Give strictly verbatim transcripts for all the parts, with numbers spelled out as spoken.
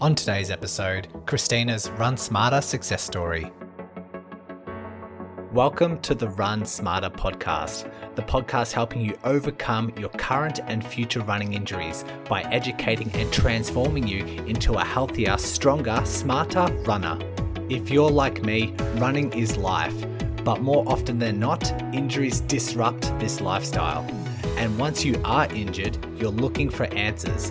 On today's episode, Christina's Run Smarter success story. Welcome to the Run Smarter podcast, the podcast helping you overcome your current and future running injuries by educating and transforming you into a healthier, stronger, smarter runner. If you're like me, running is life, but more often than not, injuries disrupt this lifestyle. And once you are injured, you're looking for answers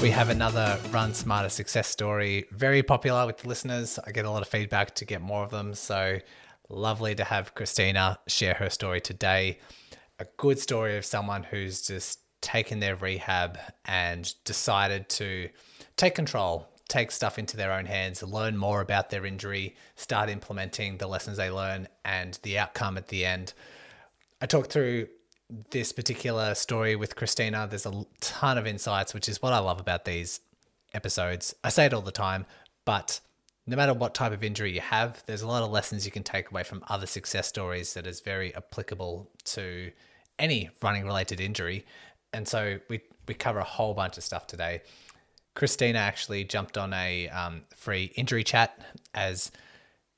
We have another Run Smarter success story, very popular with the listeners. I get a lot of feedback to get more of them, so lovely to have Christina share her story today. A good story of someone who's just taken their rehab and decided to take control, take stuff into their own hands, learn more about their injury, start implementing the lessons they learn and the outcome at the end. I talked through this particular story with Christina. There's a ton of insights, which is what I love about these episodes. I say it all the time, but no matter what type of injury you have, there's a lot of lessons you can take away from other success stories that is very applicable to any running related injury. And so we, we cover a whole bunch of stuff today. Christina actually jumped on a um, free injury chat, as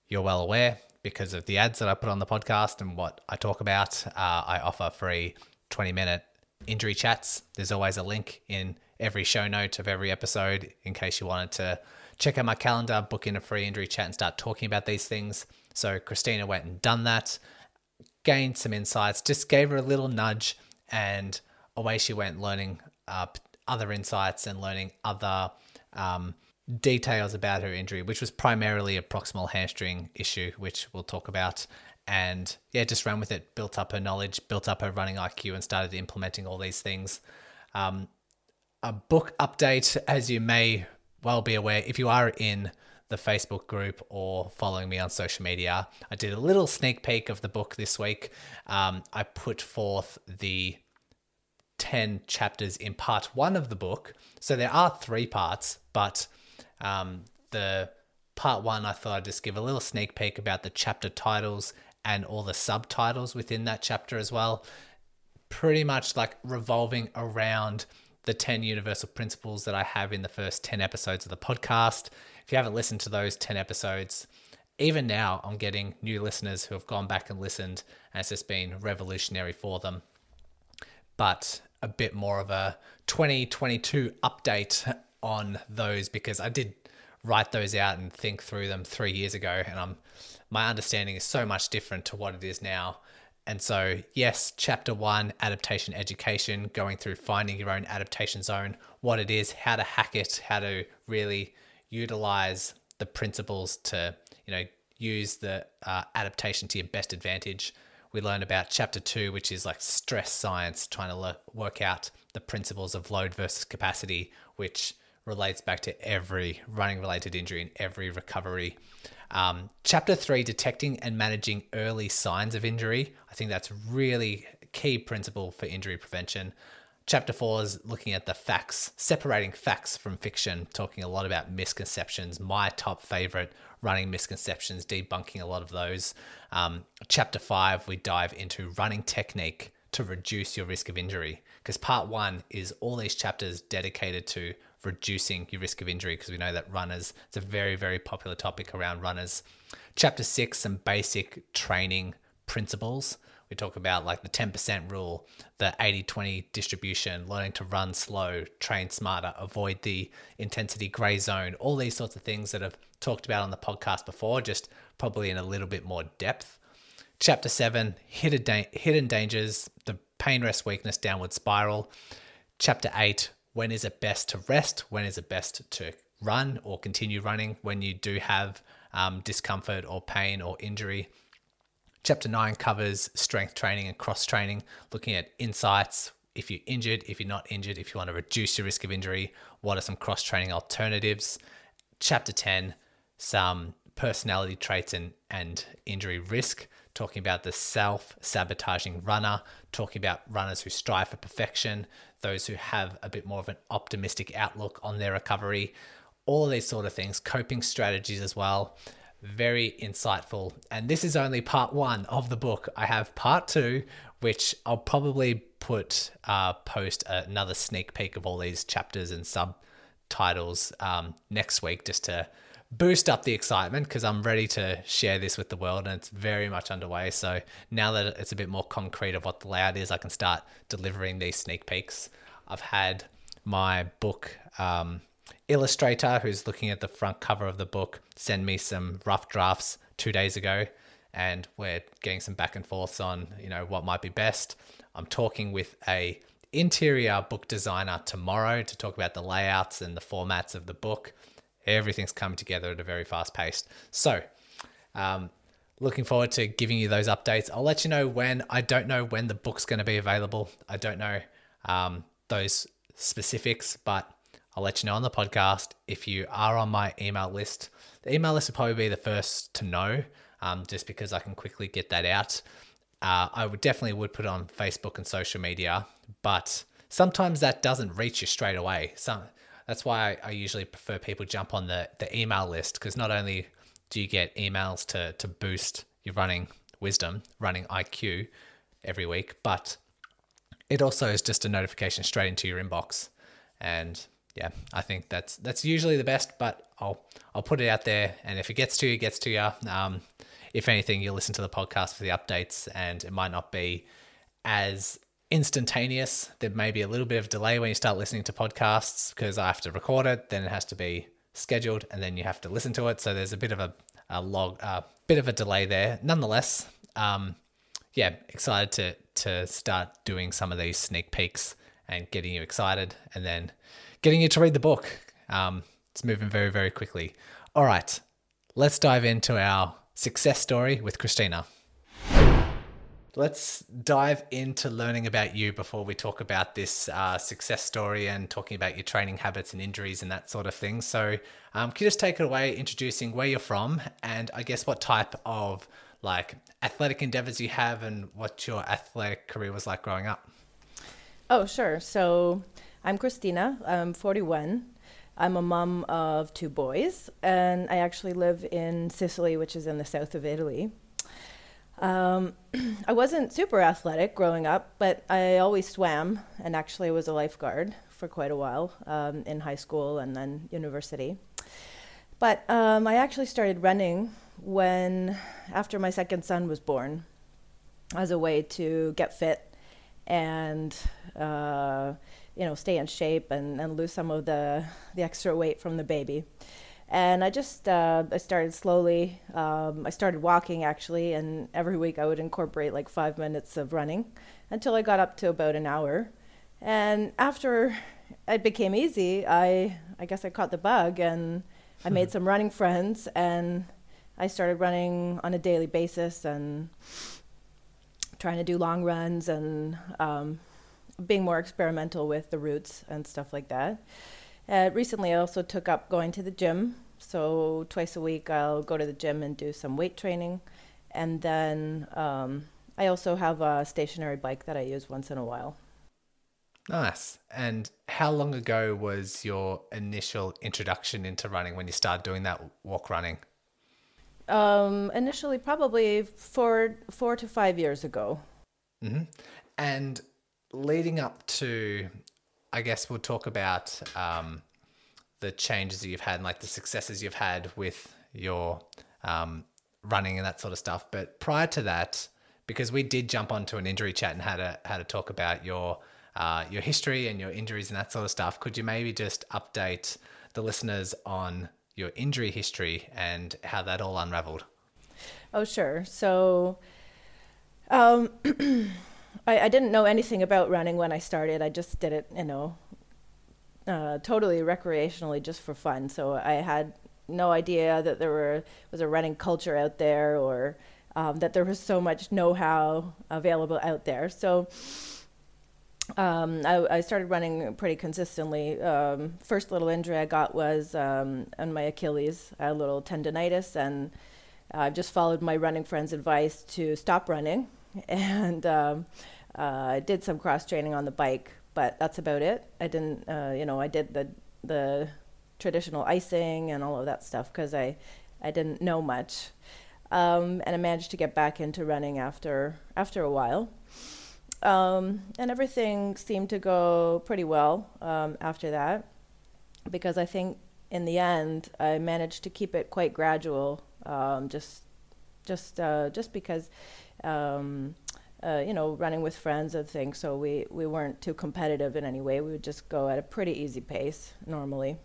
you're well aware, because of the ads that I put on the podcast and what I talk about. Uh, I offer free twenty minute injury chats. There's always a link in every show note of every episode in case you wanted to check out my calendar, book in a free injury chat and start talking about these things. So Christina went and done that, gained some insights, just gave her a little nudge, and away she went learning uh, other insights and learning other um, details about her injury, which was primarily a proximal hamstring issue, which we'll talk about. And yeah, just ran with it, built up her knowledge, built up her running I Q and started implementing all these things. Um, a book update, as you may well be aware, if you are in the Facebook group or following me on social media, I did a little sneak peek of the book this week. Um, I put forth the ten chapters in part one of the book. So there are three parts, but um, the part one, I thought I'd just give a little sneak peek about the chapter titles and all the subtitles within that chapter as well. Pretty much like revolving around the ten universal principles that I have in the first ten episodes of the podcast. If you haven't listened to those ten episodes, even now I'm getting new listeners who have gone back and listened, and it's just been revolutionary for them. But a bit more of a twenty twenty-two update on those, because I did write those out and think through them three years ago, and I'm my understanding is so much different to what it is now. And so, yes, chapter one, adaptation education, going through finding your own adaptation zone, what it is, how to hack it, how to really utilize the principles to, you know, use the uh, adaptation to your best advantage. We learn about chapter two, which is like stress science, trying to lo- work out the principles of load versus capacity, which relates back to every running related injury and every recovery. Um, chapter three, detecting and managing early signs of injury. I think that's really a key principle for injury prevention. Chapter four is looking at the facts, separating facts from fiction, talking a lot about misconceptions, my top favorite running misconceptions, debunking a lot of those. Um, chapter five, we dive into running technique to reduce your risk of injury, because part one is all these chapters dedicated to reducing your risk of injury, because we know that runners, it's a very, very popular topic around runners. Chapter six, some basic training principles. We talk about like the ten percent rule, the eighty twenty distribution, learning to run slow, train smarter, avoid the intensity gray zone, all these sorts of things that I've talked about on the podcast before, just probably in a little bit more depth. Chapter seven, hidden dangers, the pain, rest, weakness, downward spiral. Chapter eight, when is it best to rest? When is it best to run or continue running when you do have um, discomfort or pain or injury? Chapter nine covers strength training and cross training, looking at insights. If you're injured, if you're not injured, if you want to reduce your risk of injury, what are some cross training alternatives? Chapter ten, some personality traits and, and injury risk, talking about the self-sabotaging runner, talking about runners who strive for perfection, those who have a bit more of an optimistic outlook on their recovery, all of these sort of things, coping strategies as well. Very insightful. And this is only part one of the book. I have part two, which I'll probably put uh, post another sneak peek of all these chapters and subtitles um, next week, just to boost up the excitement, because I'm ready to share this with the world and it's very much underway. So now that it's a bit more concrete of what the layout is, I can start delivering these sneak peeks. I've had my book um, illustrator, who's looking at the front cover of the book, send me some rough drafts two days ago, and we're getting some back and forths on, you know, what might be best. I'm talking with a interior book designer tomorrow to talk about the layouts and the formats of the book. Everything's coming together at a very fast pace. So um, looking forward to giving you those updates. I'll let you know when. I don't know when the book's going to be available. I don't know um, those specifics, but I'll let you know on the podcast. If you are on my email list, the email list will probably be the first to know, um, just because I can quickly get that out. Uh, I would definitely would put it on Facebook and social media, but sometimes that doesn't reach you straight away. Some That's why I usually prefer people jump on the, the email list, because not only do you get emails to, to boost your running wisdom, running I Q every week, but it also is just a notification straight into your inbox. And yeah, I think that's that's usually the best, but I'll I'll put it out there. And if it gets to you, it gets to you. Um, if anything, you'll listen to the podcast for the updates, and it might not be as instantaneous. There may be a little bit of delay when you start listening to podcasts, because I have to record it, then it has to be scheduled, and then you have to listen to it. So there's a bit of a, a log, a bit of a delay there. Nonetheless, um, yeah, excited to to start doing some of these sneak peeks and getting you excited, and then getting you to read the book. Um, it's moving very, very quickly. All right, let's dive into our success story with Christina. Let's dive into learning about you before we talk about this uh, success story and talking about your training habits and injuries and that sort of thing. So um, can you just take it away, introducing where you're from and I guess what type of like athletic endeavors you have and what your athletic career was like growing up? Oh, sure. So I'm Christina. I'm forty-one. I'm a mom of two boys, and I actually live in Sicily, which is in the south of Italy. Um, I wasn't super athletic growing up, but I always swam, and actually was a lifeguard for quite a while um, in high school and then university. But um, I actually started running when, after my second son was born, as a way to get fit and, uh, you know, stay in shape and, and lose some of the, the extra weight from the baby. And I just, uh, I started slowly. Um, I started walking actually, and every week I would incorporate like five minutes of running until I got up to about an hour. And after it became easy, I, I guess I caught the bug, and I made some running friends, and I started running on a daily basis and trying to do long runs and um, being more experimental with the routes and stuff like that. Uh, recently, I also took up going to the gym. So twice a week, I'll go to the gym and do some weight training. And then um, I also have a stationary bike that I use once in a while. Nice. And how long ago was your initial introduction into running when you started doing that walk running? Um, initially, probably four, four to five years ago. Mm-hmm. And leading up to... I guess we'll talk about um, the changes that you've had and like the successes you've had with your um, running and that sort of stuff. But prior to that, because we did jump onto an injury chat and had a had a talk about your uh, your history and your injuries and that sort of stuff, could you maybe just update the listeners on your injury history and how that all unraveled? Oh, sure. So um, I, I didn't know anything about running when I started. I just did it, you know, uh, totally recreationally, just for fun. So I had no idea that there were was a running culture out there, or um, that there was so much know-how available out there. So um, I, I started running pretty consistently. Um, first little injury I got was um, on my Achilles, a little tendonitis, and I've just followed my running friend's advice to stop running, and um, uh, I did some cross training on the bike, but that's about it. I didn't, uh, you know, I did the the traditional icing and all of that stuff because I, I didn't know much, um, and I managed to get back into running after after a while, um, and everything seemed to go pretty well um, after that, because I think in the end I managed to keep it quite gradual. Um, just, just, uh, just because, um, uh, you know, running with friends and things. So we, we weren't too competitive in any way. We would just go at a pretty easy pace normally.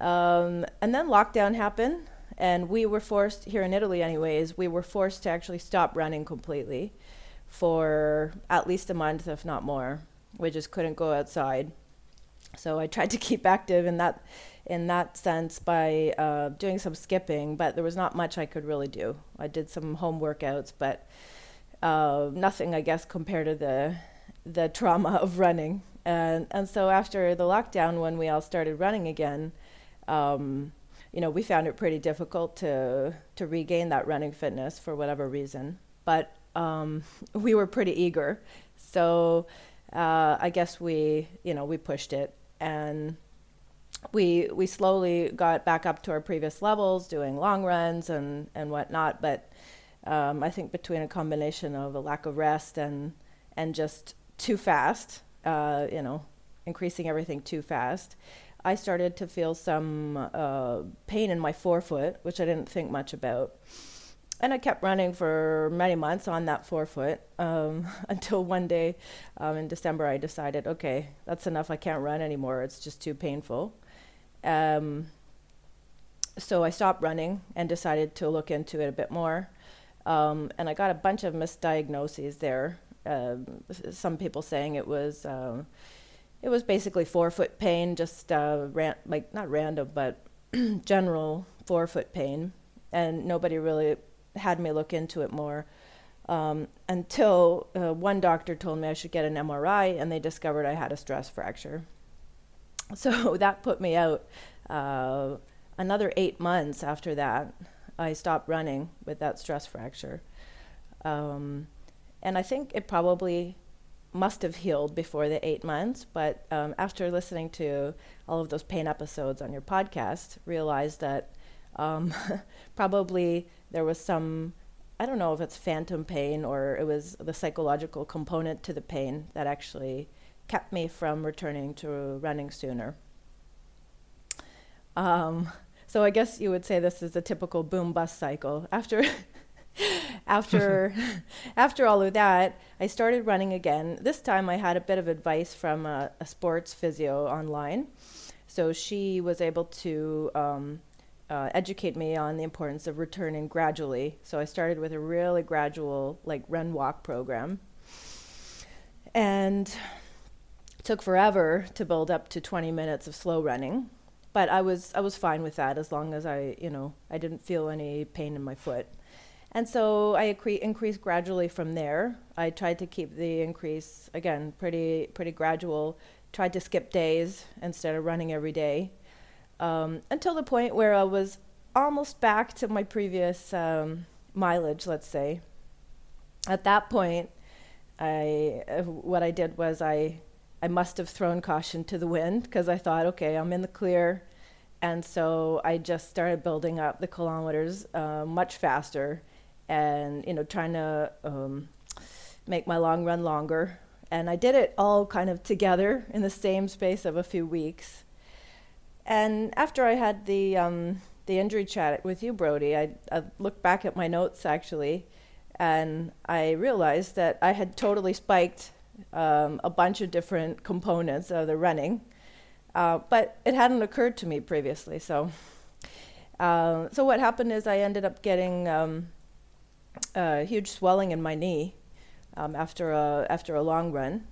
Um, and then lockdown happened, and we were forced here in Italy anyways, we were forced to actually stop running completely for at least a month, if not more. We just couldn't go outside. So I tried to keep active in that in that sense by uh, doing some skipping, but there was not much I could really do. I did some home workouts, but uh, nothing, I guess, compared to the the trauma of running. And and so after the lockdown, when we all started running again, um, you know, we found it pretty difficult to to regain that running fitness for whatever reason. But um, we were pretty eager, so uh, I guess we, you know, we pushed it, and we we slowly got back up to our previous levels, doing long runs and, and whatnot. But um, I think between a combination of a lack of rest and and just too fast, uh, you know, increasing everything too fast, I started to feel some uh, pain in my forefoot, which I didn't think much about. And I kept running for many months on that forefoot um, until one day um, in December I decided, okay, that's enough. I can't run anymore. It's just too painful. Um, so I stopped running and decided to look into it a bit more. Um, and I got a bunch of misdiagnoses there. Um, some people saying it was um, it was basically forefoot pain, just uh, ran- like not random, but general forefoot pain. And nobody really had me look into it more um, until uh, one doctor told me I should get an M R I, and they discovered I had a stress fracture. So that put me out uh, another eight months after that. I stopped running with that stress fracture. Um, and I think it probably must have healed before the eight months, but um, after listening to all of those pain episodes on your podcast, realized that um, probably there was some, I don't know if it's phantom pain or it was the psychological component to the pain that actually kept me from returning to running sooner. Um, so I guess you would say this is a typical boom bust cycle. After, after, after all of that, I started running again. This time I had a bit of advice from a, a sports physio online. So she was able to, um, Uh, educate me on the importance of returning gradually. So I started with a really gradual, like, run walk program, and it took forever to build up to twenty minutes of slow running, but I was I was fine with that as long as I you know I didn't feel any pain in my foot. And so I accre- increased gradually from there. I tried to keep the increase again pretty pretty gradual, tried to skip days instead of running every day. Um, until the point where I was almost back to my previous um, mileage, let's say. At that point, I uh, what I did was I I must have thrown caution to the wind, because I thought, okay, I'm in the clear, and so I just started building up the kilometers uh, much faster, and you know trying to um, make my long run longer, and I did it all kind of together in the same space of a few weeks. And after I had the um, the injury chat with you, Brody, I, I looked back at my notes, actually, and I realized that I had totally spiked um, a bunch of different components of the running, uh, but it hadn't occurred to me previously. So uh, so what happened is I ended up getting um, a huge swelling in my knee um, after a after a long run,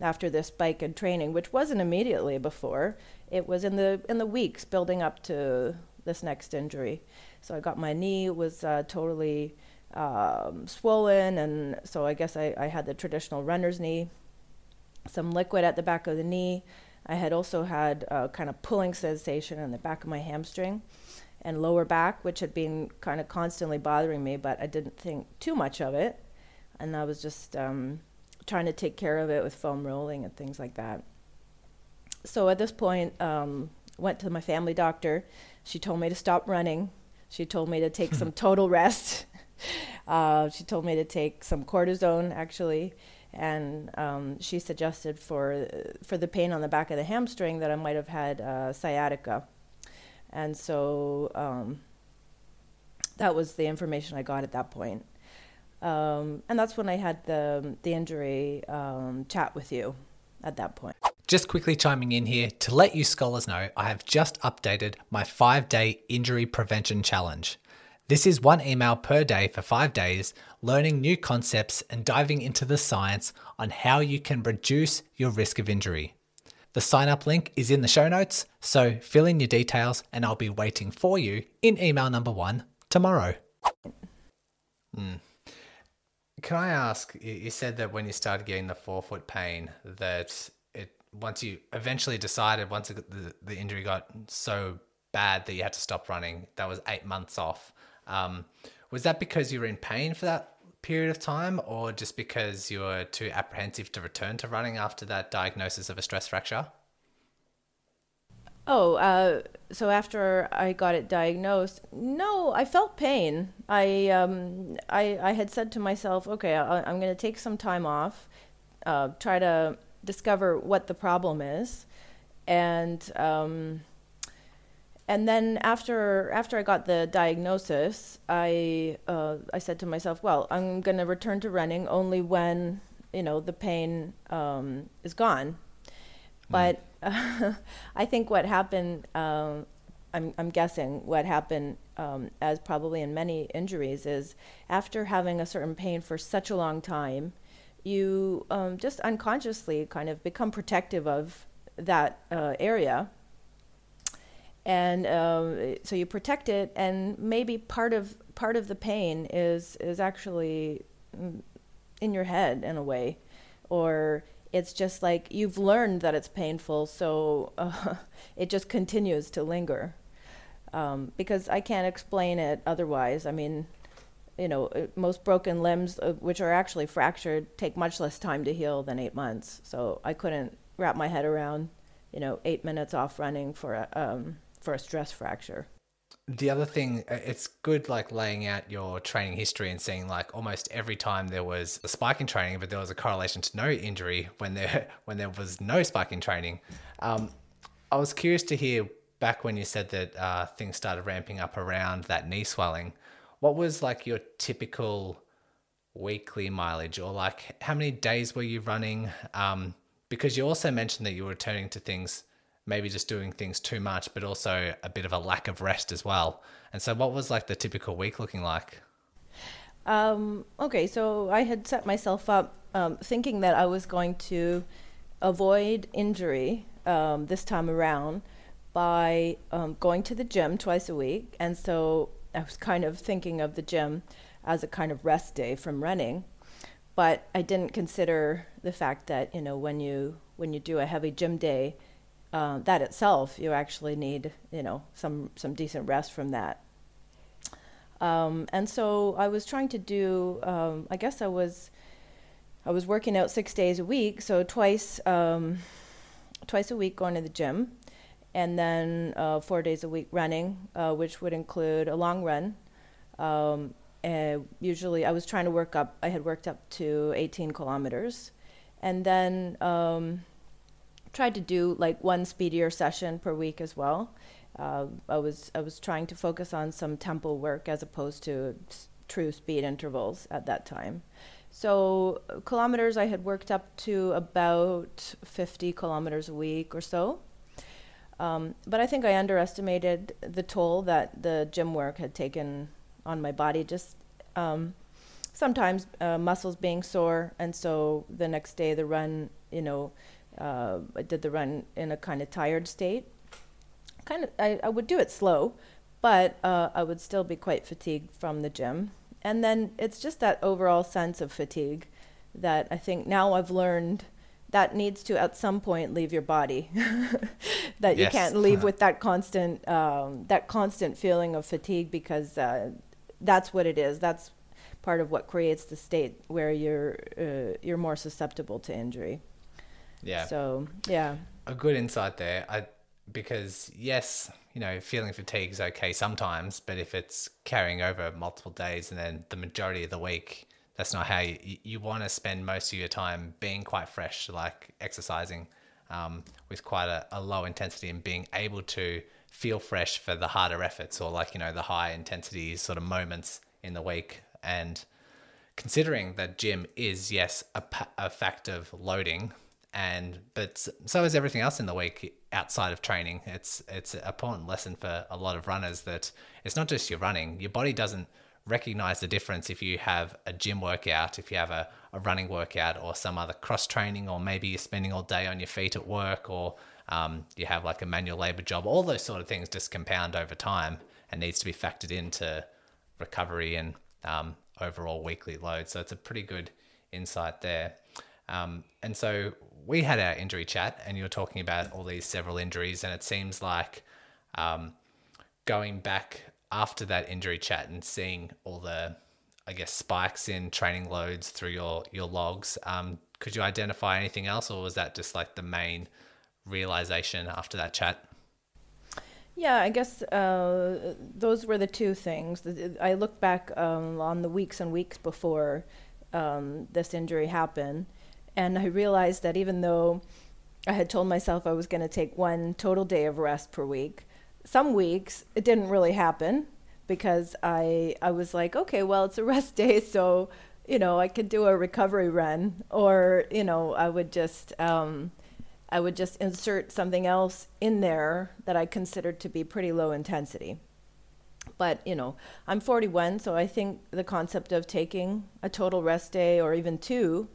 after this bike and training, which wasn't immediately before. It was in the in the weeks building up to this next injury. So I got my knee was uh, totally um, swollen, and so I guess I, I had the traditional runner's knee, some liquid at the back of the knee. I had also had a kind of pulling sensation in the back of my hamstring and lower back, which had been kind of constantly bothering me, but I didn't think too much of it. And I was just um, trying to take care of it with foam rolling and things like that. So at this point, um, went to my family doctor. She told me to stop running. She told me to take some total rest. Uh, she told me to take some cortisone, actually. And um, she suggested for for the pain on the back of the hamstring that I might have had uh, sciatica. And so um, that was the information I got at that point. Um, and that's when I had the, the injury um, chat with you at that point. Just quickly chiming in here to let you scholars know, I have just updated my five-day injury prevention challenge. This is one email per day for five days, learning new concepts and diving into the science on how you can reduce your risk of injury. The sign-up link is in the show notes, so fill in your details and I'll be waiting for you in email number one tomorrow. Mm. Can I ask, you said that when you started getting the forefoot pain that once you eventually decided, once the, the injury got so bad that you had to stop running, that was eight months off. Um, was that because you were in pain for that period of time, or just because you were too apprehensive to return to running after that diagnosis of a stress fracture? Oh, uh, so after I got it diagnosed, no, I felt pain. I um, I, I had said to myself, okay, I, I'm going to take some time off, uh, try to discover what the problem is, and um, and then after after I got the diagnosis, I uh, I said to myself, well, I'm going to return to running only when you know the pain um, is gone. Mm. But uh, I think what happened, um, I'm I'm guessing what happened, um, as probably in many injuries, is after having a certain pain for such a long time, you um, just unconsciously kind of become protective of that uh, area. And um, so you protect it, and maybe part of part of the pain is is actually in your head in a way, or it's just like you've learned that it's painful, so uh, it just continues to linger. Um, because I can't explain it otherwise. I mean, you know, most broken limbs, uh, which are actually fractured, take much less time to heal than eight months. So I couldn't wrap my head around, you know, eight minutes off running for a um, for a stress fracture. The other thing, it's good like laying out your training history and seeing like almost every time there was a spike in training, but there was a correlation to no injury when there when there was no spike in training. Um, I was curious to hear back when you said that uh, things started ramping up around that knee swelling. What was like your typical weekly mileage, or like how many days were you running? Um, because you also mentioned that you were returning to things, maybe just doing things too much, but also a bit of a lack of rest as well. And so what was like the typical week looking like? Um, okay, so I had set myself up um, thinking that I was going to avoid injury um, this time around by um, going to the gym twice a week. And so I was kind of thinking of the gym as a kind of rest day from running, but I didn't consider the fact that, you know, when you when you do a heavy gym day, uh, that itself, you actually need, you know, some, some decent rest from that. Um, and so I was trying to do, um, I guess I was I was working out six days a week, so twice um, twice a week going to the gym, and then uh, four days a week running, uh, which would include a long run. Um, and usually I was trying to work up, I had worked up to eighteen kilometers, and then um, tried to do like one speedier session per week as well. Uh, I was I was trying to focus on some tempo work as opposed to s- true speed intervals at that time. So kilometers, I had worked up to about fifty kilometers a week or so. Um, but I think I underestimated the toll that the gym work had taken on my body. Just um, sometimes uh, muscles being sore. And so the next day the run, you know, uh, I did the run in a kind of tired state. Kind of, I, I would do it slow, but uh, I would still be quite fatigued from the gym. And then it's just that overall sense of fatigue that I think now I've learned that needs to at some point leave your body, that yes. you can't leave with that constant, um, that constant feeling of fatigue, because uh, that's what it is. That's part of what creates the state where you're uh, you're more susceptible to injury. Yeah. So yeah. A good insight there. I because yes, you know, feeling fatigue is okay sometimes, but if it's carrying over multiple days and then the majority of the week, that's not how you, you want to spend most of your time being quite fresh, like exercising um, with quite a, a low intensity and being able to feel fresh for the harder efforts or like, you know, the high intensity sort of moments in the week. And considering that gym is, yes, a, a fact of loading, and but so is everything else in the week outside of training. It's it's an important lesson for a lot of runners that it's not just your running. Your body doesn't recognize the difference if you have a gym workout, if you have a, a running workout or some other cross training, or maybe you're spending all day on your feet at work, or um, you have like a manual labor job. All those sort of things just compound over time and needs to be factored into recovery and um, overall weekly load. So it's a pretty good insight there. Um, and so we had our injury chat and you were talking about all these several injuries, and it seems like um, going back after that injury chat and seeing all the, I guess, spikes in training loads through your, your logs, um, could you identify anything else, or was that just like the main realization after that chat? Yeah, I guess uh, those were the two things. I looked back um, on the weeks and weeks before um, this injury happened, and I realized that even though I had told myself I was going to take one total day of rest per week, some weeks it didn't really happen because I I was like, okay, well, it's a rest day, so, you know, I could do a recovery run, or, you know, I would just um, I would just insert something else in there that I considered to be pretty low intensity. But, you know, I'm forty-one, so I think the concept of taking a total rest day or even two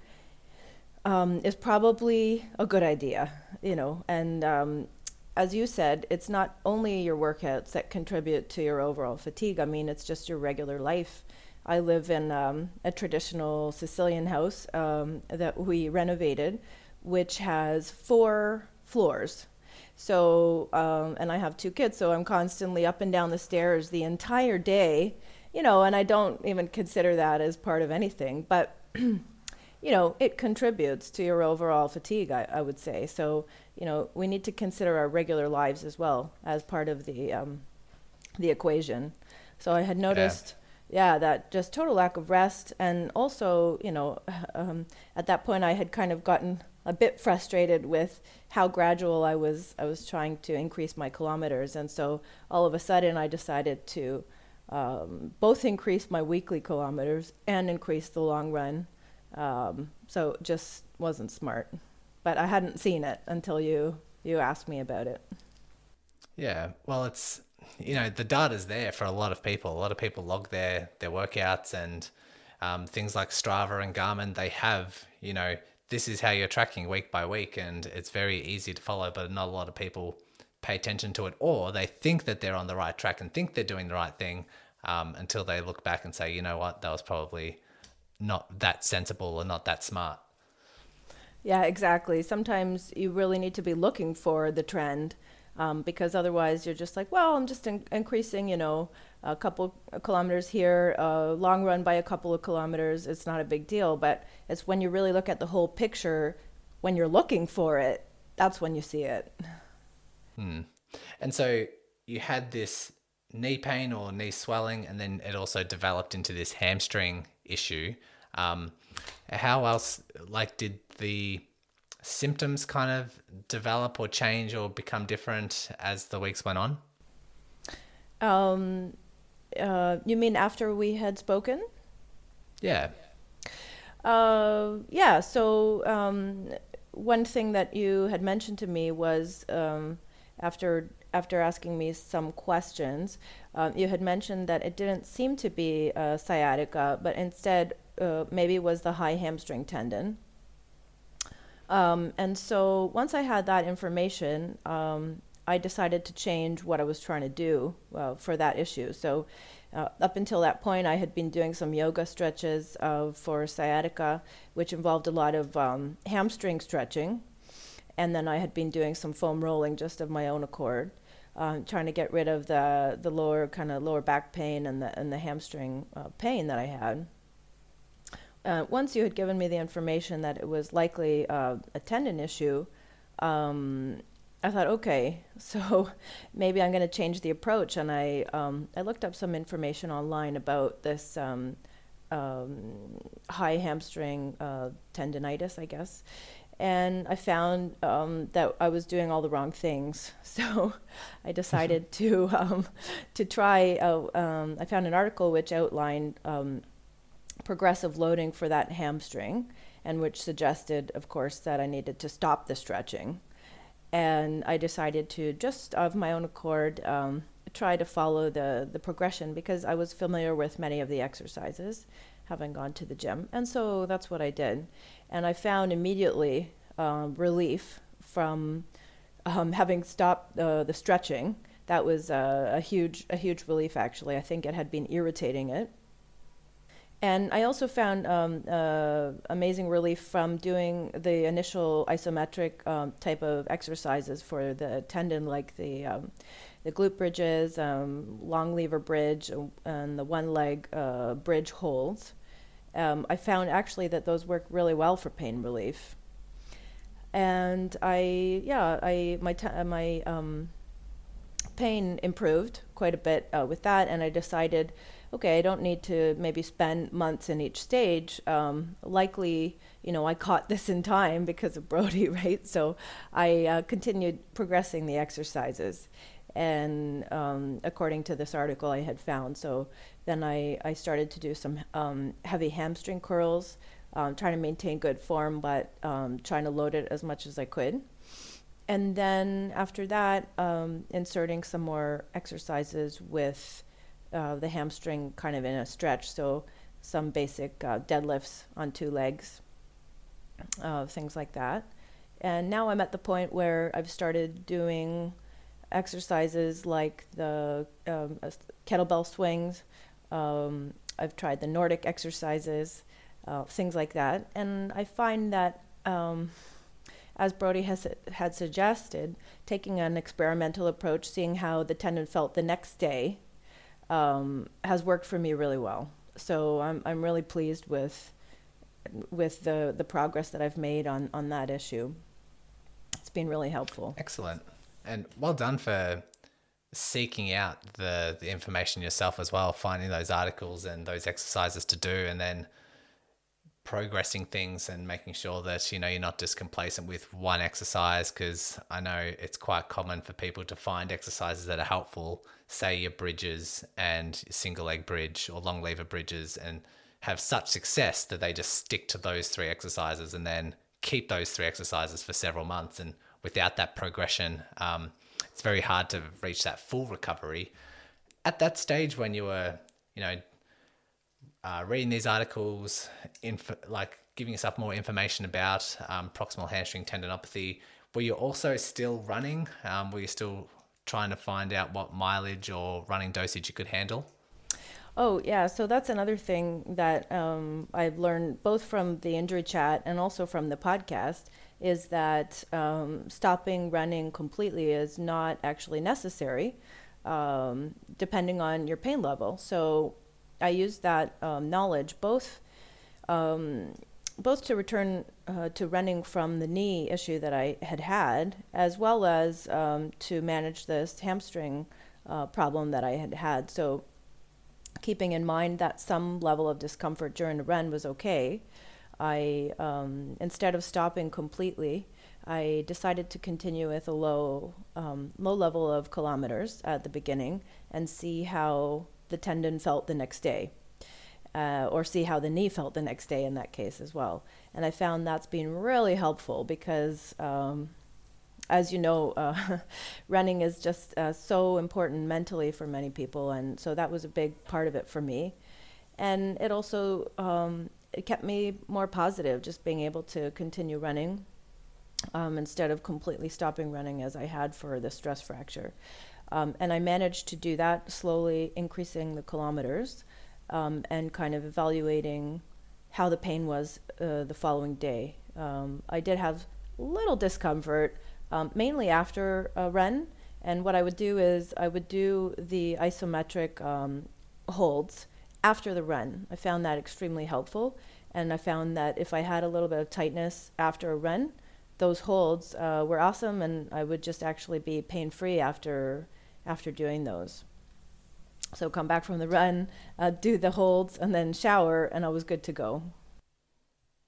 um, is probably a good idea, you know, and um, as you said, it's not only your workouts that contribute to your overall fatigue. I mean, it's just your regular life. I live in um, a traditional Sicilian house um, that we renovated, which has four floors. So, um, and I have two kids, so I'm constantly up and down the stairs the entire day, you know, and I don't even consider that as part of anything, but you know, it contributes to your overall fatigue, I, I would say. So, you know, we need to consider our regular lives as well as part of the um, the equation. So I had noticed, yeah. yeah, that just total lack of rest. And also, you know, um, at that point, I had kind of gotten a bit frustrated with how gradual I was, I was trying to increase my kilometers. And so all of a sudden, I decided to um, both increase my weekly kilometers and increase the long run. Um, so it just wasn't smart, but I hadn't seen it until you, you asked me about it. Yeah. Well, it's, you know, the data's there for a lot of people. A lot of people log their, their workouts and, um, things like Strava and Garmin, they have, you know, this is how you're tracking week by week, and it's very easy to follow, but not a lot of people pay attention to it, or they think that they're on the right track and think they're doing the right thing, um, until they look back and say, you know what, that was probably not that sensible or not that smart. Yeah, exactly. Sometimes you really need to be looking for the trend, um, because otherwise you're just like, well, I'm just in- increasing, you know, a couple of kilometers here, a long run by a couple of kilometers. It's not a big deal, but it's when you really look at the whole picture, when you're looking for it, that's when you see it. Hmm. And so you had this knee pain or knee swelling, and then it also developed into this hamstring issue. Um, how else, like, did the symptoms kind of develop or change or become different as the weeks went on? Um, uh, you mean after we had spoken? Yeah. Uh, yeah. So, um, one thing that you had mentioned to me was, um, after, after asking me some questions, um, you had mentioned that it didn't seem to be a sciatica, but instead uh, maybe it was the high hamstring tendon. Um, and so once I had that information, um, I decided to change what I was trying to do uh, for that issue. So uh, up until that point, I had been doing some yoga stretches uh, for sciatica, which involved a lot of um, hamstring stretching. And then I had been doing some foam rolling just of my own accord, uh, trying to get rid of the, the lower kind of lower back pain and the, and the hamstring uh, pain that I had. Uh, once you had given me the information that it was likely uh, a tendon issue, um, I thought, okay, so maybe I'm going to change the approach. And I um, I looked up some information online about this um, um, high hamstring uh, tendonitis, I guess. And I found um, that I was doing all the wrong things. So I decided to um, to try, uh, um, I found an article which outlined um, progressive loading for that hamstring, and which suggested, of course, that I needed to stop the stretching. And I decided to just of my own accord um, try to follow the, the progression, because I was familiar with many of the exercises, having gone to the gym. And so that's what I did. And I found immediately um, relief from um, having stopped uh, the stretching. That was uh, a huge a huge relief, actually. I think it had been irritating it. And I also found um, uh, amazing relief from doing the initial isometric um, type of exercises for the tendon, like the um, the glute bridges, um, long lever bridge, and the one leg uh, bridge holds. Um, I found actually that those work really well for pain relief. And I, yeah, I my te- my um, pain improved quite a bit uh, with that, and I decided, okay, I don't need to maybe spend months in each stage. Um, likely, you know, I caught this in time because of Brody, right? So I uh, continued progressing the exercises, and um, according to this article I had found. So then I, I started to do some um, heavy hamstring curls, um, trying to maintain good form, but um, trying to load it as much as I could. And then after that, um, inserting some more exercises with Uh, the hamstring kind of in a stretch, so some basic uh, deadlifts on two legs, uh, things like that. And now I'm at the point where I've started doing exercises like the um, uh, kettlebell swings. Um, I've tried the Nordic exercises, uh, things like that. And I find that, um, as Brody has had suggested, taking an experimental approach, seeing how the tendon felt the next day, Um, has worked for me really well. So I'm I'm really pleased with with the, the progress that I've made on, on that issue. It's been really helpful. Excellent. And well done for seeking out the, the information yourself as well, finding those articles and those exercises to do, and then progressing things and making sure that, you know, you're not just complacent with one exercise, because I know it's quite common for people to find exercises that are helpful, say your bridges and single leg bridge or long lever bridges, and have such success that they just stick to those three exercises and then keep those three exercises for several months. And without that progression, um, it's very hard to reach that full recovery. At that stage when you were, you know, uh, reading these articles, inf- like giving yourself more information about um, proximal hamstring tendinopathy, were you also still running? Um, were you still trying to find out what mileage or running dosage you could handle? Oh yeah, so that's another thing that um, I've learned both from the injury chat and also from the podcast, is that um, stopping running completely is not actually necessary, um, depending on your pain level. So I use that um, knowledge both um, both to return uh, to running from the knee issue that I had had, as well as um, to manage this hamstring uh, problem that I had had. So keeping in mind that some level of discomfort during the run was okay, I um, instead of stopping completely, I decided to continue with a low um, low level of kilometers at the beginning and see how the tendon felt the next day. Uh, or see how the knee felt the next day in that case as well. And I found that's been really helpful because, um, as you know, uh, running is just uh, so important mentally for many people. And so that was a big part of it for me. And it also um, it kept me more positive, just being able to continue running um, instead of completely stopping running as I had for the stress fracture. Um, and I managed to do that, slowly increasing the kilometers um, and kind of evaluating how the pain was uh, the following day. Um, I did have little discomfort, um, mainly after a run. And what I would do is I would do the isometric um, holds after the run. I found that extremely helpful. And I found that if I had a little bit of tightness after a run, those holds uh, were awesome, and I would just actually be pain-free after after doing those. So come back from the run, uh, do the holds, and then shower, and I was good to go.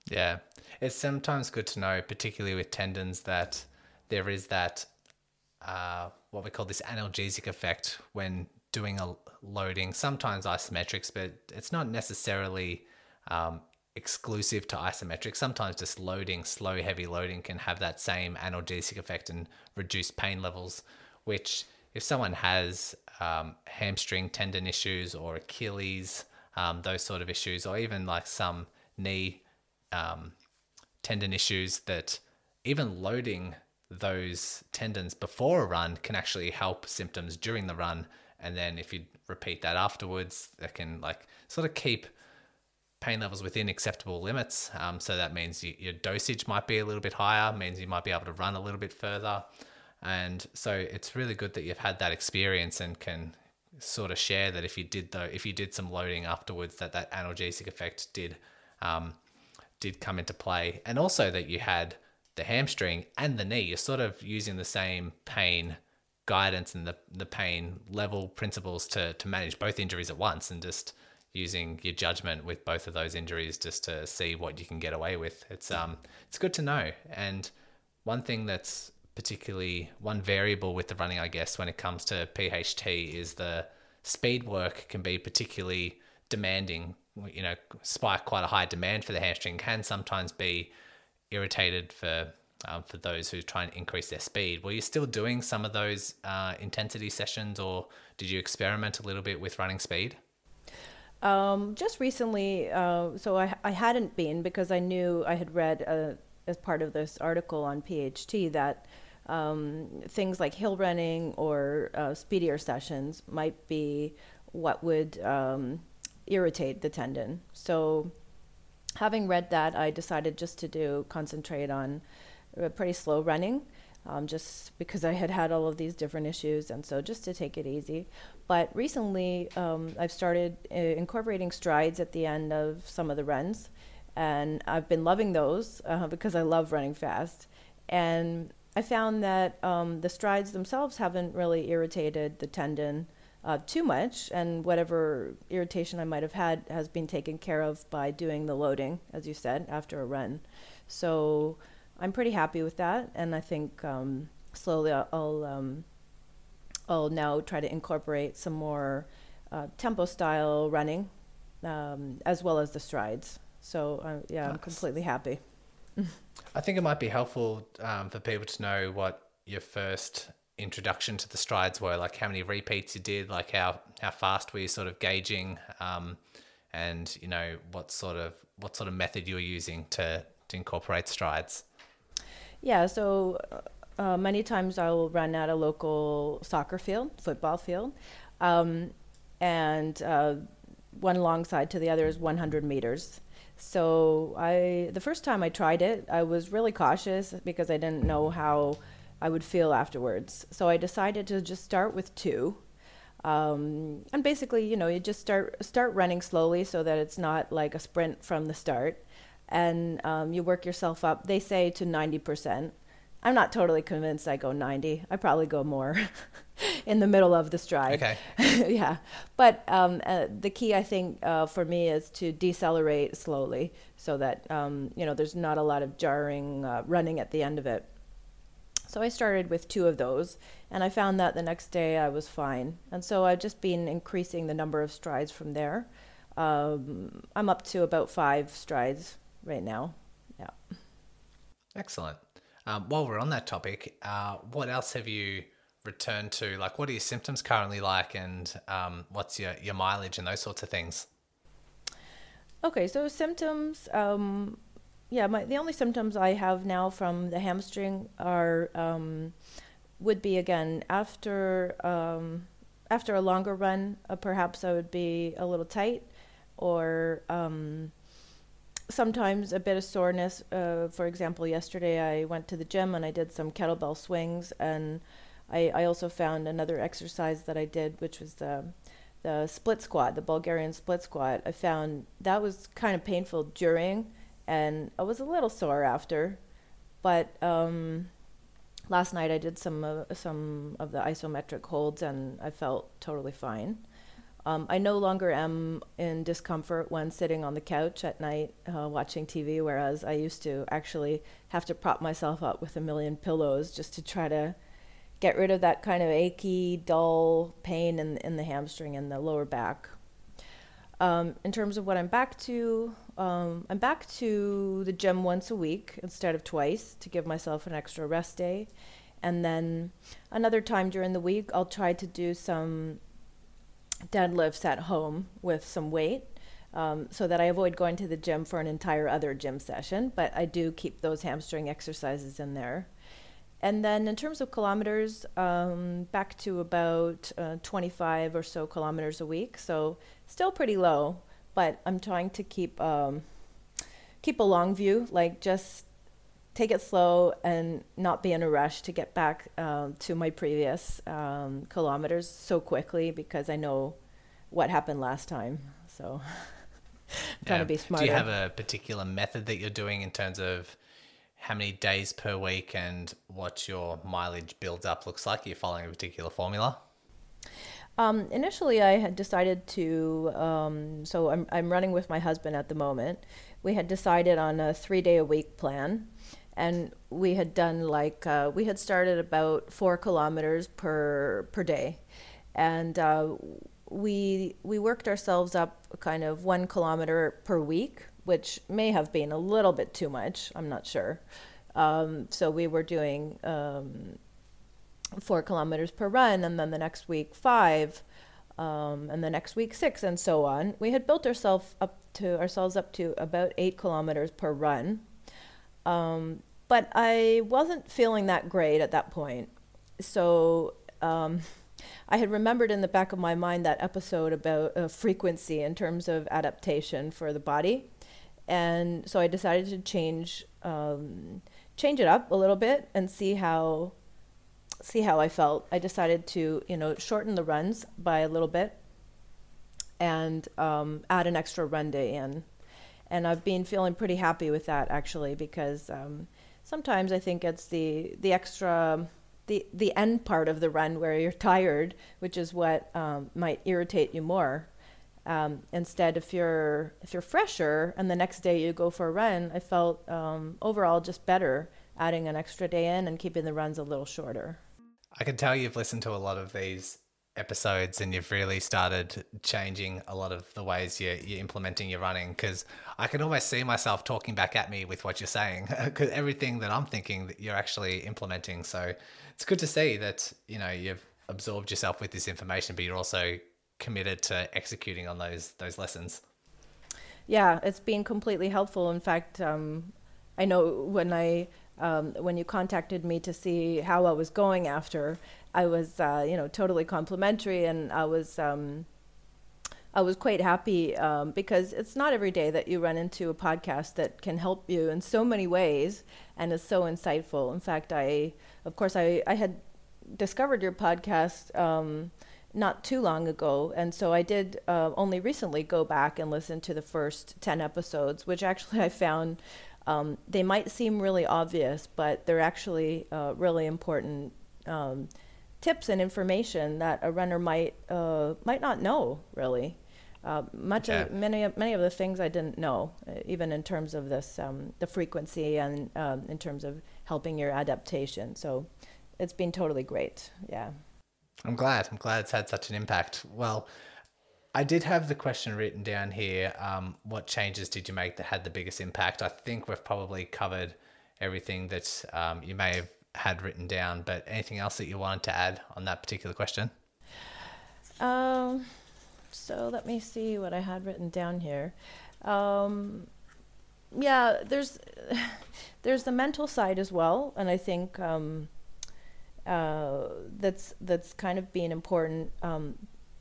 Yeah, it's sometimes good to know, particularly with tendons, that there is that, uh, what we call this analgesic effect when doing a loading, sometimes isometrics, but it's not necessarily um, exclusive to isometrics. Sometimes just loading, slow, heavy loading can have that same analgesic effect and reduce pain levels, which if someone has um, hamstring tendon issues or Achilles, um, those sort of issues, or even like some knee um, tendon issues, that even loading those tendons before a run can actually help symptoms during the run. And then if you repeat that afterwards, that can like sort of keep pain levels within acceptable limits. Um, so that means you, your dosage might be a little bit higher, means you might be able to run a little bit further. And so it's really good that you've had that experience and can sort of share that if you did though, if you did some loading afterwards, that that analgesic effect did, um, did come into play. And also that you had the hamstring and the knee, you're sort of using the same pain guidance and the, the pain level principles to, to manage both injuries at once, and just using your judgment with both of those injuries just to see what you can get away with. It's um it's good to know. And one thing that's particularly one variable with the running, I guess, when it comes to P H T is the speed work can be particularly demanding, you know, spike quite a high demand for the hamstring, can sometimes be irritated for Um, for those who try and increase their speed. Were you still doing some of those uh, intensity sessions, or did you experiment a little bit with running speed? Um, just recently, uh, so I, I hadn't been, because I knew I had read uh, as part of this article on P H T that um, things like hill running or uh, speedier sessions might be what would um, irritate the tendon. So having read that, I decided just to do concentrate on pretty slow running, um, just because I had had all of these different issues, and so just to take it easy. But recently um, I've started uh, incorporating strides at the end of some of the runs, and I've been loving those uh, because I love running fast. And I found that um, the strides themselves haven't really irritated the tendon uh, too much, and whatever irritation I might have had has been taken care of by doing the loading, as you said, after a run. So I'm pretty happy with that, and I think um, slowly I'll um, I'll now try to incorporate some more uh, tempo style running um, as well as the strides. So uh, yeah, nice. I'm completely happy. I think it might be helpful um, for people to know what your first introduction to the strides were, like how many repeats you did, like how, how fast were you sort of gauging, um, and you know what sort of what sort of method you were using to to incorporate strides. Yeah, so uh, many times I will run at a local soccer field, football field, um, and uh, one long side to the other is one hundred meters. So I, the first time I tried it, I was really cautious because I didn't know how I would feel afterwards. So I decided to just start with two. Um, and basically, you know, you just start start running slowly so that it's not like a sprint from the start. And um, you work yourself up, they say, to ninety percent. I'm not totally convinced I go ninety. I probably go more in the middle of the stride. Okay. Yeah. But um, uh, the key, I think, uh, for me is to decelerate slowly so that, um, you know, there's not a lot of jarring uh, running at the end of it. So I started with two of those, and I found that the next day I was fine. And so I've just been increasing the number of strides from there. Um, I'm up to about five strides right now. Yeah. Excellent. Um, while we're on that topic, uh, what else have you returned to? Like, what are your symptoms currently like, and um, what's your, your mileage and those sorts of things? Okay, so symptoms, um, yeah, my, the only symptoms I have now from the hamstring are, um, would be, again, after um, after a longer run, uh, perhaps I would be a little tight, or um, sometimes a bit of soreness. Uh, for example, yesterday I went to the gym and I did some kettlebell swings, and I, I also found another exercise that I did, which was the the split squat, the Bulgarian split squat. I found that was kind of painful during, and I was a little sore after. But um, last night I did some uh, some of the isometric holds, and I felt totally fine. Um, I no longer am in discomfort when sitting on the couch at night uh, watching T V, whereas I used to actually have to prop myself up with a million pillows just to try to get rid of that kind of achy, dull pain in, in the hamstring and the lower back. Um, in terms of what I'm back to, um, I'm back to the gym once a week instead of twice to give myself an extra rest day. And then another time during the week, I'll try to do some deadlifts at home with some weight um, so that I avoid going to the gym for an entire other gym session. But I do keep those hamstring exercises in there. And then in terms of kilometers, um, back to about uh, twenty-five or so kilometers a week. So still pretty low, but I'm trying to keep um, keep a long view, like just take it slow and not be in a rush to get back uh, to my previous um, kilometers so quickly, because I know what happened last time. So I'm trying yeah. to be smarter. Do you have a particular method that you're doing in terms of how many days per week and what your mileage build up looks like? Are you following a particular formula? Um, initially I had decided to, um, so I'm, I'm running with my husband at the moment. We had decided on a three day a week plan, and we had done like, uh, we had started about four kilometers per, per day. And, uh, we, we worked ourselves up kind of one kilometer per week, which may have been a little bit too much, I'm not sure. Um, so we were doing um, four kilometers per run, and then the next week five, um, and the next week six, and so on. We had built ourselves up to ourselves up to about eight kilometers per run, um, but I wasn't feeling that great at that point. So um, I had remembered in the back of my mind that episode about uh, frequency in terms of adaptation for the body. And so I decided to change um, change it up a little bit and see how see how I felt. I decided to, you know, shorten the runs by a little bit and um, add an extra run day in. And I've been feeling pretty happy with that, actually, because um, sometimes I think it's the the extra the the end part of the run where you're tired, which is what um, might irritate you more. Um, instead, if you're if you're fresher and the next day you go for a run, I felt um, overall just better adding an extra day in and keeping the runs a little shorter. I can tell you've listened to a lot of these episodes and you've really started changing a lot of the ways you're, you're implementing your running, because I can almost see myself talking back at me with what you're saying, because everything that I'm thinking that you're actually implementing. So it's good to see that, you know, you've absorbed yourself with this information, but you're also committed to executing on those those lessons. Yeah, it's been completely helpful. In fact, um, I know when I um, when you contacted me to see how I was going after, I was uh, you know totally complimentary, and I was um, I was quite happy um, because it's not every day that you run into a podcast that can help you in so many ways and is so insightful. In fact, I of course I I had discovered your podcast Um, not too long ago. And so I did uh, only recently go back and listen to the first ten episodes, which actually I found um, they might seem really obvious, but they're actually uh, really important um, tips and information that a runner might uh, might not know, really. Uh, much yeah. of, many, many of the things I didn't know, even in terms of this, um, the frequency and um, in terms of helping your adaptation. So it's been totally great. Yeah. I'm glad. I'm glad it's had such an impact. Well, I did have the question written down here. Um, what changes did you make that had the biggest impact? I think we've probably covered everything that um, you may have had written down, but anything else that you wanted to add on that particular question? Um, so let me see what I had written down here. um, yeah, there's there's the mental side as well, and I think um, uh, that's that's kind of being important. Um,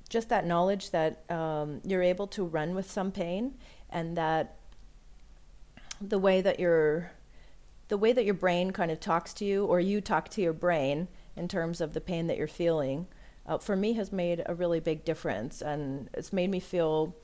just that knowledge that um, you're able to run with some pain, and that the way that your the way that your brain kind of talks to you, or you talk to your brain in terms of the pain that you're feeling, uh, for me has made a really big difference, and it's made me feel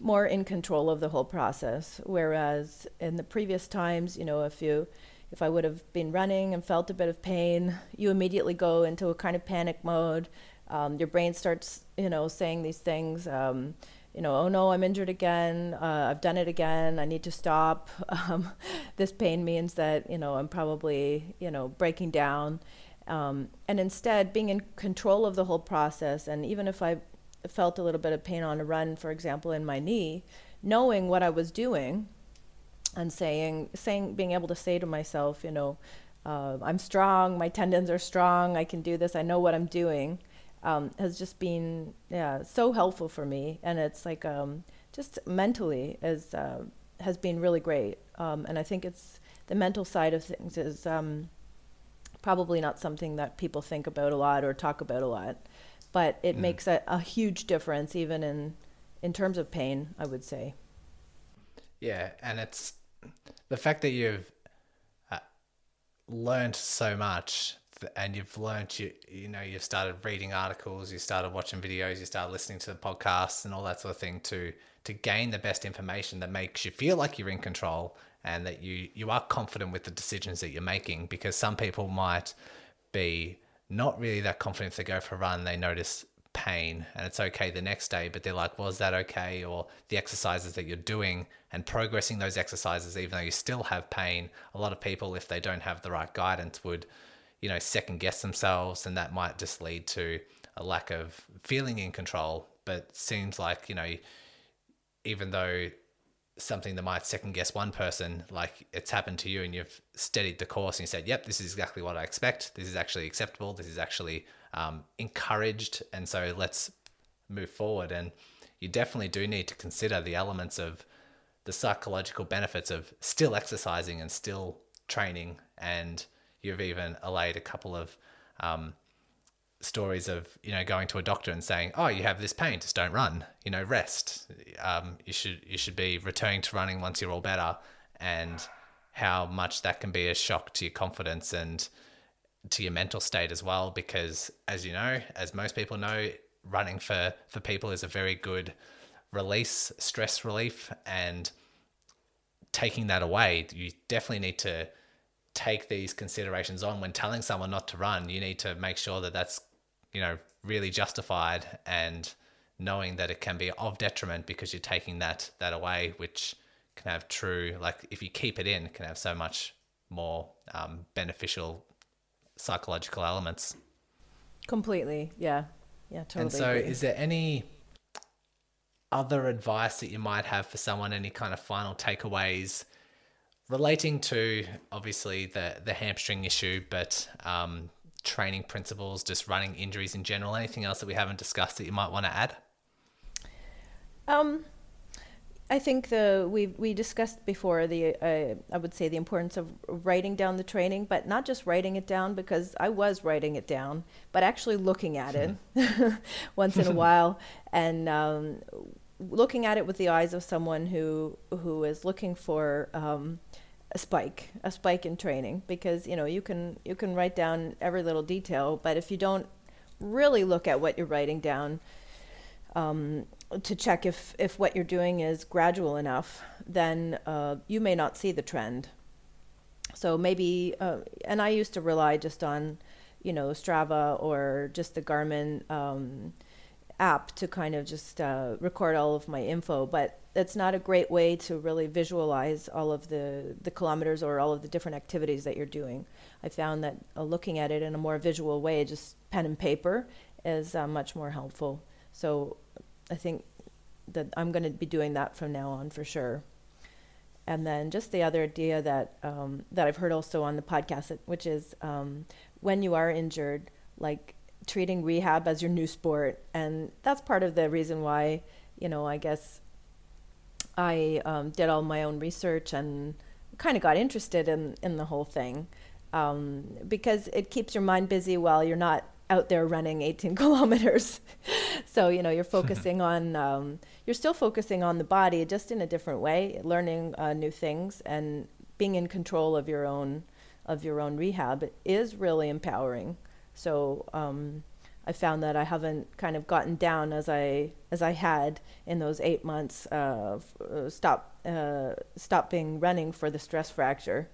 more in control of the whole process. Whereas in the previous times, you know, if you, if I would have been running and felt a bit of pain, you immediately go into a kind of panic mode. Um, your brain starts, you know, saying these things, um, you know, oh no, I'm injured again. Uh, I've done it again. I need to stop. Um, this pain means that, you know, I'm probably, you know, breaking down. Um, and instead, being in control of the whole process, and even if I felt a little bit of pain on a run, for example, in my knee, knowing what I was doing and saying, saying, being able to say to myself, you know, uh, I'm strong, my tendons are strong, I can do this, I know what I'm doing, um, has just been, yeah, so helpful for me. And it's like, um, just mentally is, uh, has been really great. Um, and I think it's the mental side of things is, um, probably not something that people think about a lot or talk about a lot, but it mm. makes a, a huge difference, even in in terms of pain, I would say. Yeah, and it's the fact that you've uh, learned so much, and you've learned, you, you know, you've started reading articles, you started watching videos, you started listening to the podcasts and all that sort of thing to to gain the best information that makes you feel like you're in control, and that you, you are confident with the decisions that you're making. Because some people might be not really that confident. If they go for a run, they notice pain and it's okay the next day, but they're like, well, is that okay? Or the exercises that you're doing and progressing those exercises, even though you still have pain, a lot of people, if they don't have the right guidance, would, you know, second guess themselves, and that might just lead to a lack of feeling in control. But seems like, you know, even though something that might second guess one person, like it's happened to you, and you've steadied the course and you said, yep, this is exactly what I expect. This is actually acceptable. This is actually um, encouraged. And so let's move forward. And you definitely do need to consider the elements of the psychological benefits of still exercising and still training. And you've even allayed a couple of um, stories of, you know, going to a doctor and saying, oh, you have this pain, just don't run, you know, rest. Um, you should, you should be returning to running once you're all better, and how much that can be a shock to your confidence and to your mental state as well. Because as you know, as most people know, running for, for people is a very good release, stress relief, and taking that away, you definitely need to take these considerations on when telling someone not to run. You need to make sure that that's, you know, really justified, and knowing that it can be of detriment because you're taking that, that away, which can have true, like if you keep it in, it can have so much more um, beneficial psychological elements. Completely. Yeah. Yeah, totally. And so agree. Is there any other advice that you might have for someone, any kind of final takeaways relating to obviously the, the hamstring issue, but, um, training principles, just running injuries in general, anything else that we haven't discussed that you might want to add? Um, I think the, we, we discussed before the, uh, I would say the importance of writing down the training, but not just writing it down, because I was writing it down, but actually looking at it once in a while, and, um, looking at it with the eyes of someone who, who is looking for, um, a spike, a spike in training, because, you know, you can, you can write down every little detail, but if you don't really look at what you're writing down, um, to check if, if what you're doing is gradual enough, then, uh, you may not see the trend. So maybe, uh, and I used to rely just on, you know, Strava or just the Garmin, um, app to kind of just uh, record all of my info, but it's not a great way to really visualize all of the, the kilometers or all of the different activities that you're doing. I found that uh, looking at it in a more visual way, just pen and paper, is uh, much more helpful. So I think that I'm going to be doing that from now on for sure. And then just the other idea that um, that I've heard also on the podcast, which is um, when you are injured, like treating rehab as your new sport. And that's part of the reason why, you know, I guess I um, did all my own research and kind of got interested in, in the whole thing um, because it keeps your mind busy while you're not out there running eighteen kilometers. So, you know, you're focusing on, um, you're still focusing on the body, just in a different way, learning uh, new things and being in control of your own, of your own rehab is really empowering. So um, I found that I haven't kind of gotten down as I, as I had in those eight months of uh, stop, uh, stopping running for the stress fracture.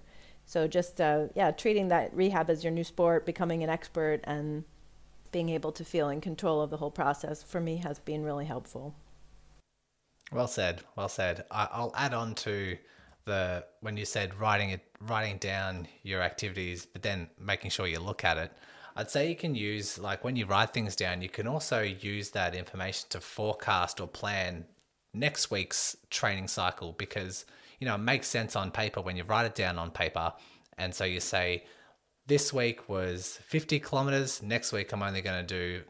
So just, uh, yeah, treating that rehab as your new sport, becoming an expert and being able to feel in control of the whole process for me has been really helpful. Well said. Well said. I'll add on to the, when you said writing it, writing down your activities, but then making sure you look at it. I'd say you can use, like when you write things down, you can also use that information to forecast or plan next week's training cycle, because, you know, it makes sense on paper when you write it down on paper. And so you say, this week was fifty kilometers. Next week, I'm only going to do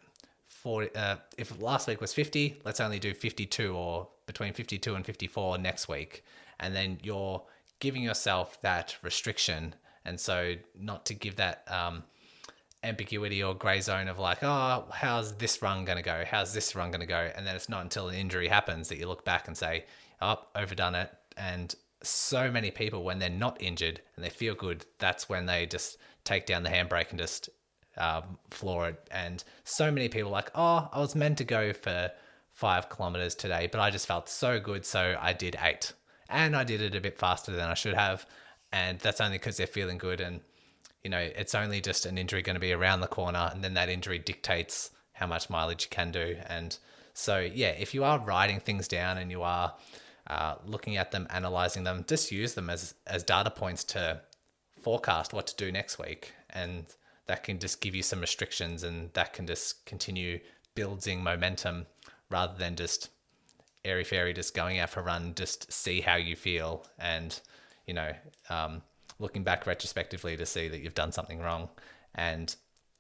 forty. Uh, if last week was fifty, let's only do fifty-two or between fifty-two and fifty-four next week. And then you're giving yourself that restriction. And so not to give that um, ambiguity or gray zone of like, oh, how's this run going to go? How's this run going to go? And then it's not until an injury happens that you look back and say, oh, overdone it. And so many people, when they're not injured and they feel good, that's when they just take down the handbrake and just um, floor it. And so many people are like, oh, I was meant to go for five kilometers today, but I just felt so good. So I did eight and I did it a bit faster than I should have. And that's only because they're feeling good. And, you know, it's only just an injury going to be around the corner. And then that injury dictates how much mileage you can do. And so, yeah, if you are writing things down and you are uh, looking at them, analyzing them, just use them as, as data points to forecast what to do next week, and that can just give you some restrictions, and that can just continue building momentum rather than just airy fairy just going out for a run, just see how you feel, and you know um looking back retrospectively to see that you've done something wrong. And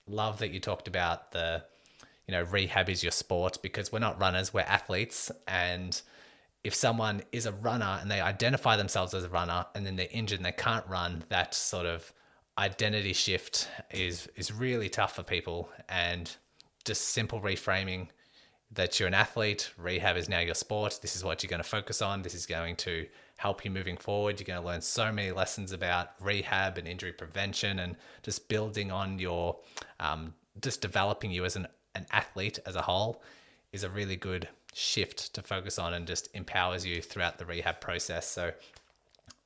love that you talked about the you know rehab is your sport, because we're not runners, we're athletes. And if someone is a runner and they identify themselves as a runner and then they're injured and they can't run, that sort of identity shift is is really tough for people. And just simple reframing that you're an athlete, rehab is now your sport, this is what you're going to focus on, this is going to help you moving forward. You're going to learn so many lessons about rehab and injury prevention, and just building on your, um, just developing you as an, an athlete as a whole is a really good shift to focus on, and just empowers you throughout the rehab process. So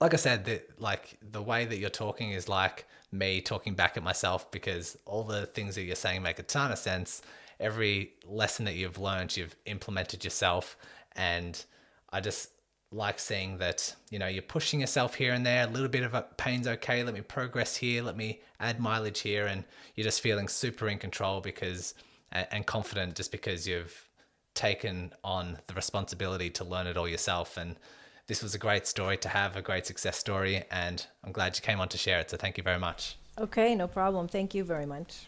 like I said, the, like the way that you're talking is like me talking back at myself, because all the things that you're saying make a ton of sense. Every lesson that you've learned, you've implemented yourself. And I just like seeing that, you know, you're pushing yourself here and there, a little bit of a pain's okay, let me progress here, let me add mileage here. And you're just feeling super in control because, and confident, just because you've taken on the responsibility to learn it all yourself. And this was a great story to have, a great success story, and I'm glad you came on to share it. So thank you very much. Okay, no problem. Thank you very much.